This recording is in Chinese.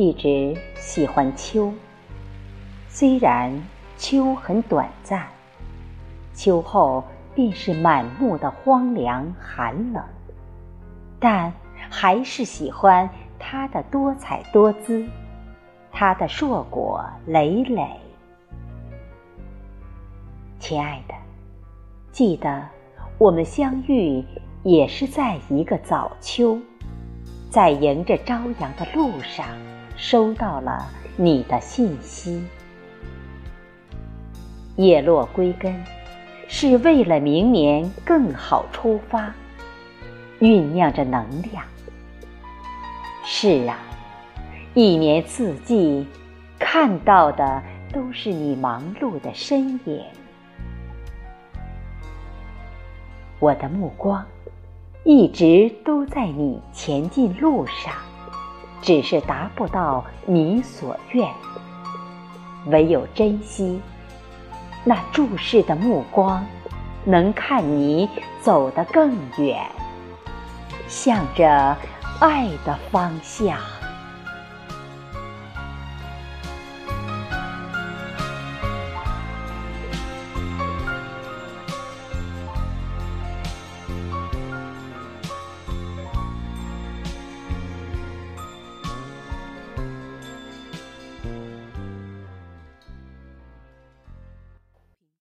一直喜欢秋。虽然秋很短暂，秋后便是满目的荒凉寒冷，但还是喜欢它的多彩多姿，它的硕果累累。亲爱的，记得我们相遇也是在一个早秋，在迎着朝阳的路上收到了你的信息。叶落归根是为了明年更好出发，酝酿着能量。是啊，一年四季看到的都是你忙碌的身影。我的目光一直都在你前进路上，只是达不到你所愿。唯有珍惜那注视的目光，能看你走得更远，向着爱的方向。